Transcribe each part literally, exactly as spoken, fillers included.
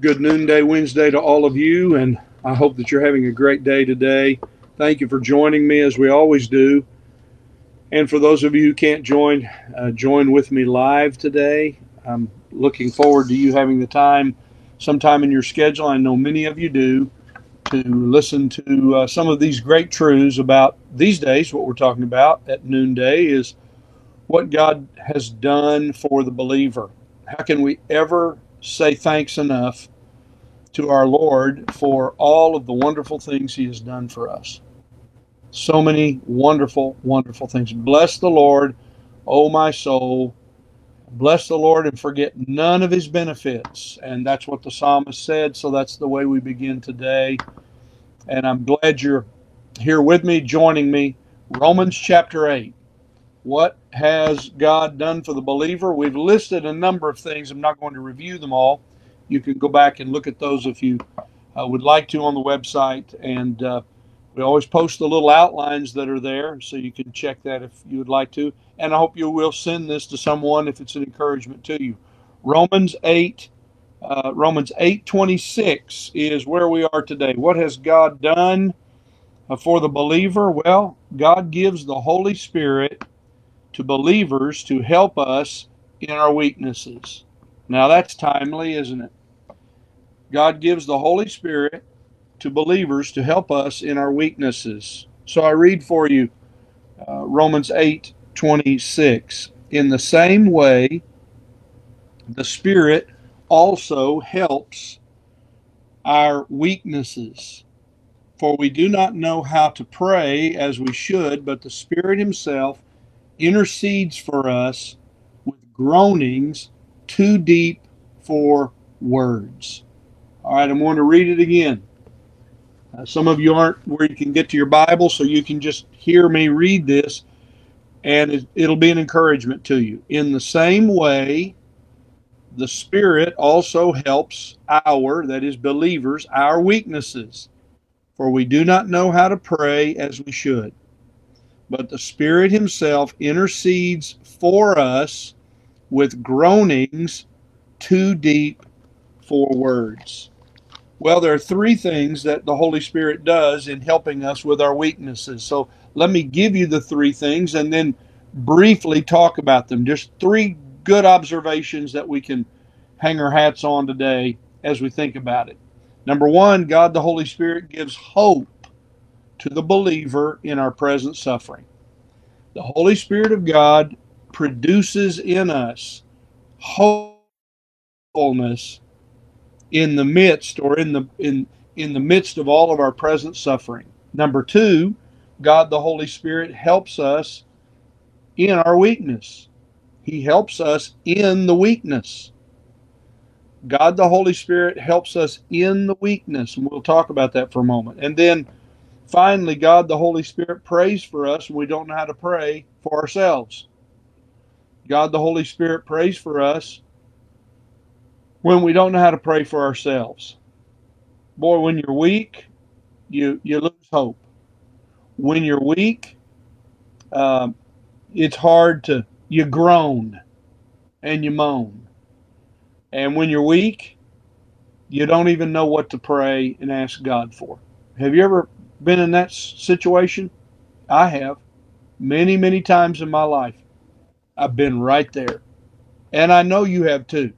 Good noonday Wednesday to all of you, and I hope that you're having a great day today. Thank you for joining me as we always do. And for those of you who can't join, uh, join with me live today. I'm looking forward to you having the time, sometime in your schedule, I know many of you do, to listen to uh, some of these great truths about these days. What we're talking about at noonday is what God has done for the believer. How can we ever say thanks enough to our Lord for all of the wonderful things He has done for us? So many wonderful, wonderful things. Bless the Lord, O my soul. Bless the Lord and forget none of His benefits. And that's what the psalmist said, so that's the way we begin today. And I'm glad you're here with me, joining me. Romans chapter eight. What has God done for the believer? We've listed a number of things. I'm not going to review them all. You can go back and look at those if you uh, would like to on the website. And uh, we always post the little outlines that are there, so you can check that if you would like to. And I hope you will send this to someone if it's an encouragement to you. Romans eight, uh, Romans eight twenty-six is where we are today. What has God done uh, for the believer? Well, God gives the Holy Spirit to believers to help us in our weaknesses. Now that's timely, isn't it? God gives the Holy Spirit to believers to help us in our weaknesses. So I read for you uh, Romans eight twenty-six. In the same way, the Spirit also helps our weaknesses. For we do not know how to pray as we should, but the Spirit Himself intercedes for us with groanings too deep for words. All right, I'm going to read it again. Uh, some of you aren't where you can get to your Bible, so you can just hear me read this, and it, it'll be an encouragement to you. In the same way, the Spirit also helps our, that is believers, our weaknesses, for we do not know how to pray as we should. But the Spirit Himself intercedes for us with groanings too deep for words. Well, there are three things that the Holy Spirit does in helping us with our weaknesses. So let me give you the three things and then briefly talk about them. Just three good observations that we can hang our hats on today as we think about it. Number one, God the Holy Spirit gives hope to the believer in our present suffering. The Holy Spirit of God produces in us hopefulness in the midst or in the in in the midst of all of our present suffering. Number two, God the Holy Spirit helps us in our weakness. He helps us in the weakness. God the Holy Spirit helps us in the weakness, and we'll talk about that for a moment. And then finally, God the Holy Spirit prays for us when we don't know how to pray for ourselves. God the Holy Spirit prays for us when we don't know how to pray for ourselves. Boy, when you're weak, you you lose hope. When you're weak, um, it's hard to, you groan and you moan. And when you're weak, you don't even know what to pray and ask God for. Have you ever been in that situation? I have many, many times in my life. I've been right there. And I know you have too.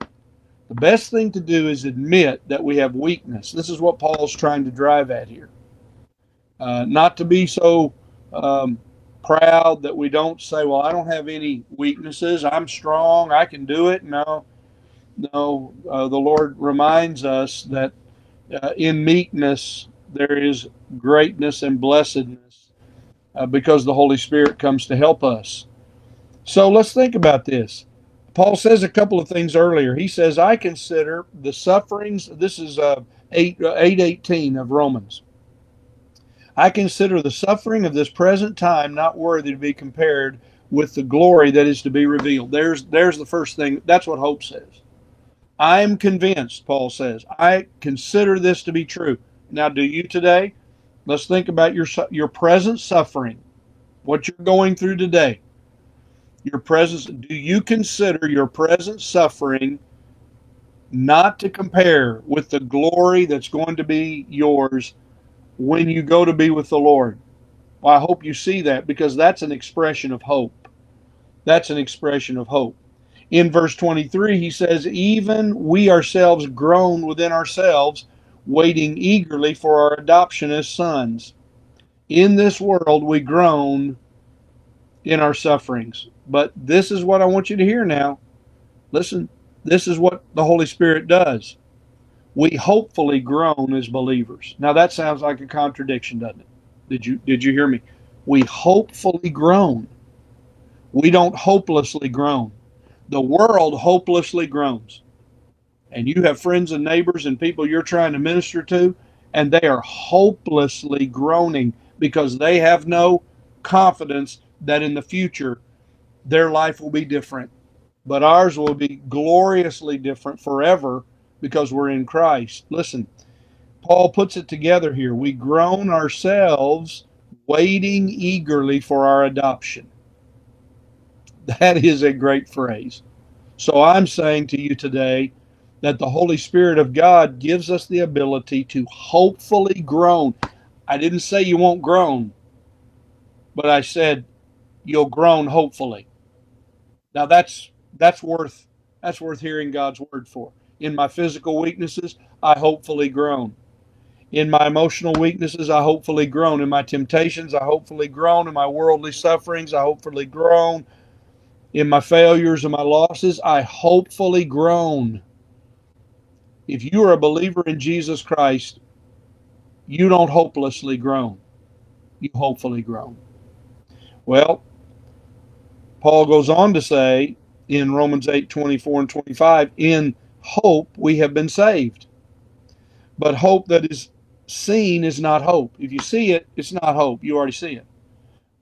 The best thing to do is admit that we have weakness. This is what Paul's trying to drive at here. Uh, not to be so um, proud that we don't say, well, I don't have any weaknesses. I'm strong. I can do it. No, no. Uh, the Lord reminds us that uh, in meekness, there is greatness and blessedness uh, because the Holy Spirit comes to help us. So let's think about this. Paul says a couple of things earlier. He says, I consider the sufferings, this is uh, eight eighteen of Romans. I consider the suffering of this present time not worthy to be compared with the glory that is to be revealed. There's, there's the first thing. That's what hope says. I'm convinced, Paul says, I consider this to be true. Now, do you today? Let's think about your your present suffering, what you're going through today. Your present, do you consider your present suffering not to compare with the glory that's going to be yours when you go to be with the Lord. Well, I hope you see that, because that's an expression of hope. That's an expression of hope. In verse twenty-three, he says, even we ourselves groan within ourselves, waiting eagerly for our adoption as sons. In this world, we groan in our sufferings. But this is what I want you to hear now. Listen, this is what the Holy Spirit does. We hopefully groan as believers. Now, that sounds like a contradiction, doesn't it? Did you, did you hear me? We hopefully groan. We don't hopelessly groan. The world hopelessly groans. And you have friends and neighbors and people you're trying to minister to, and they are hopelessly groaning because they have no confidence that in the future their life will be different. But ours will be gloriously different forever because we're in Christ. Listen, Paul puts it together here. We groan ourselves, waiting eagerly for our adoption. That is a great phrase. So I'm saying to you today that the Holy Spirit of God gives us the ability to hopefully groan. I didn't say you won't groan, but I said you'll groan hopefully. Now that's that's worth that's worth hearing God's word for. In my physical weaknesses, I hopefully groan. In my emotional weaknesses, I hopefully groan. In my temptations, I hopefully groan. In my worldly sufferings, I hopefully groan. In my failures and my losses, I hopefully groan. If you are a believer in Jesus Christ, you don't hopelessly groan. You hopefully groan. Well, Paul goes on to say in Romans eight, twenty-four and twenty-five, in hope we have been saved. But hope that is seen is not hope. If you see it, it's not hope. You already see it.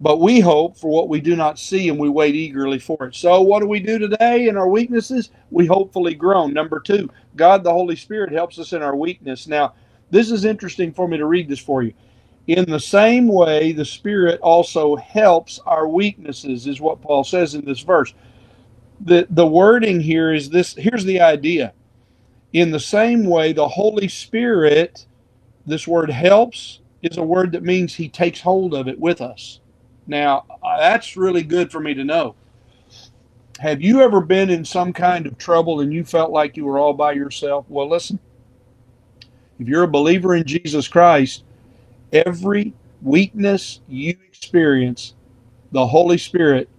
But we hope for what we do not see, and we wait eagerly for it. So what do we do today in our weaknesses? We hopefully groan. Number two, God the Holy Spirit helps us in our weakness. Now, this is interesting for me to read this for you. In the same way, the Spirit also helps our weaknesses, is what Paul says in this verse. The, the wording here is this. Here's the idea. In the same way, the Holy Spirit, this word helps, is a word that means he takes hold of it with us. Now, that's really good for me to know. Have you ever been in some kind of trouble and you felt like you were all by yourself? Well, listen, if you're a believer in Jesus Christ, every weakness you experience, the Holy Spirit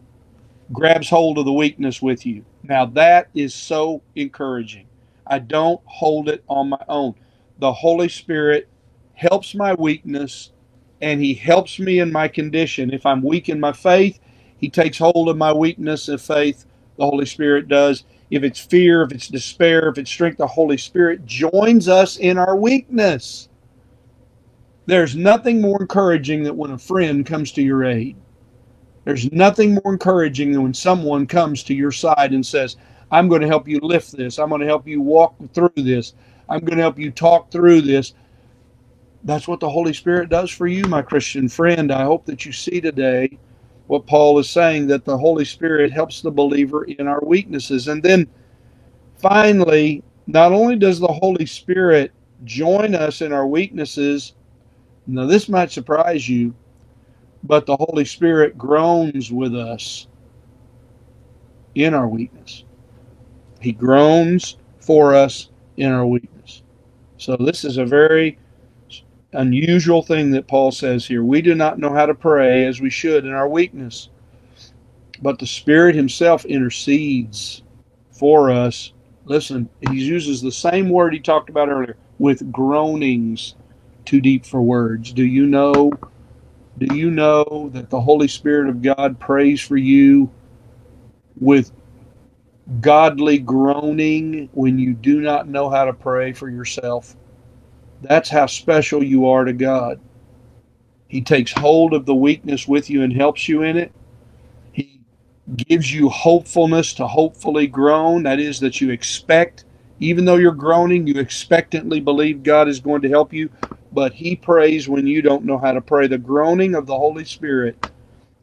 grabs hold of the weakness with you. Now, that is so encouraging. I don't hold it on my own. The Holy Spirit helps my weakness, and he helps me in my condition. If I'm weak in my faith, he takes hold of my weakness of faith. The Holy Spirit does. If it's fear, if it's despair, if it's strength, the Holy Spirit joins us in our weakness. There's nothing more encouraging than when a friend comes to your aid. There's nothing more encouraging than when someone comes to your side and says, I'm going to help you lift this. I'm going to help you walk through this. I'm going to help you talk through this. That's what the Holy Spirit does for you, my Christian friend. I hope that you see today what Paul is saying, that the Holy Spirit helps the believer in our weaknesses. And then finally, not only does the Holy Spirit join us in our weaknesses, now this might surprise you, but the Holy Spirit groans with us in our weakness. He groans for us in our weakness. So this is a very unusual thing that Paul says here. We do not know how to pray as we should in our weakness, but the Spirit himself intercedes for us. Listen, he uses the same word he talked about earlier, with groanings too deep for words. Do you know, do you know that the Holy Spirit of God prays for you with godly groaning when you do not know how to pray for yourself? That's how special you are to God. He takes hold of the weakness with you and helps you in it. He gives you hopefulness to hopefully groan. That is, that you expect, even though you're groaning, you expectantly believe God is going to help you. But he prays when you don't know how to pray. The groaning of the Holy Spirit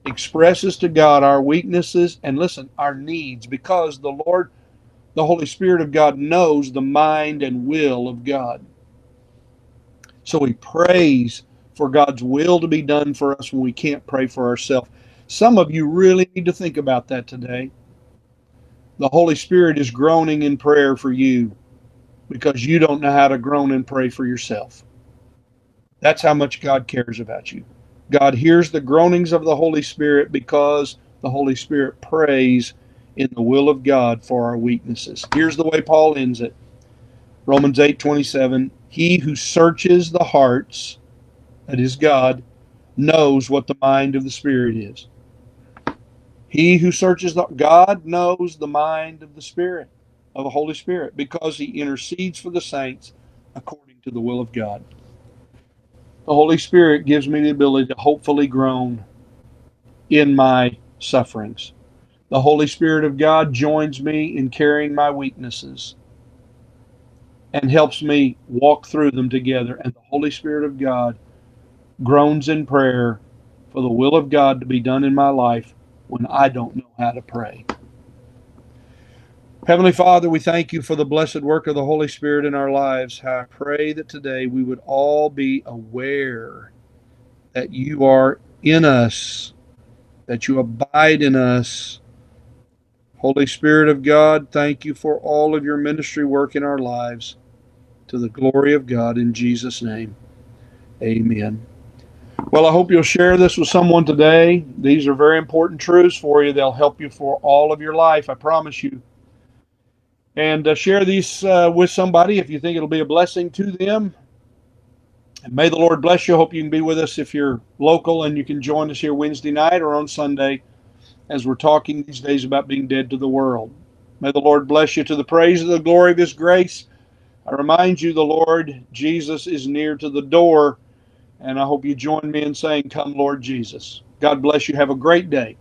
expresses to God our weaknesses and, listen, our needs, because the Lord The Holy Spirit of God knows the mind and will of God. So we prays for God's will to be done for us when we can't pray for ourselves. Some of you really need to think about that today. The Holy Spirit is groaning in prayer for you because you don't know how to groan and pray for yourself. That's how much God cares about you. God hears the groanings of the Holy Spirit because the Holy Spirit prays in the will of God for our weaknesses. Here's the way Paul ends it. Romans eight twenty-seven, he who searches the hearts, that is God, knows what the mind of the Spirit is. He who searches the God knows the mind of the Spirit, of the Holy Spirit, because he intercedes for the saints according to the will of God. The Holy Spirit gives me the ability to hopefully groan in my sufferings. The Holy Spirit of God joins me in carrying my weaknesses and helps me walk through them together. And the Holy Spirit of God groans in prayer for the will of God to be done in my life when I don't know how to pray. Heavenly Father, we thank you for the blessed work of the Holy Spirit in our lives. I pray that today we would all be aware that you are in us, that you abide in us. Holy Spirit of God, thank you for all of your ministry work in our lives, to the glory of God, in Jesus' name. Amen. Well, I hope you'll share this with someone today. These are very important truths for you. They'll help you for all of your life, I promise you. And uh, share these uh, with somebody if you think it'll be a blessing to them. And may the Lord bless you. Hope you can be with us if you're local, and you can join us here Wednesday night or on Sunday as we're talking these days about being dead to the world. May the Lord bless you to the praise of the glory of His grace. I remind you, the Lord Jesus is near to the door, and I hope you join me in saying, "Come, Lord Jesus." God bless you. Have a great day.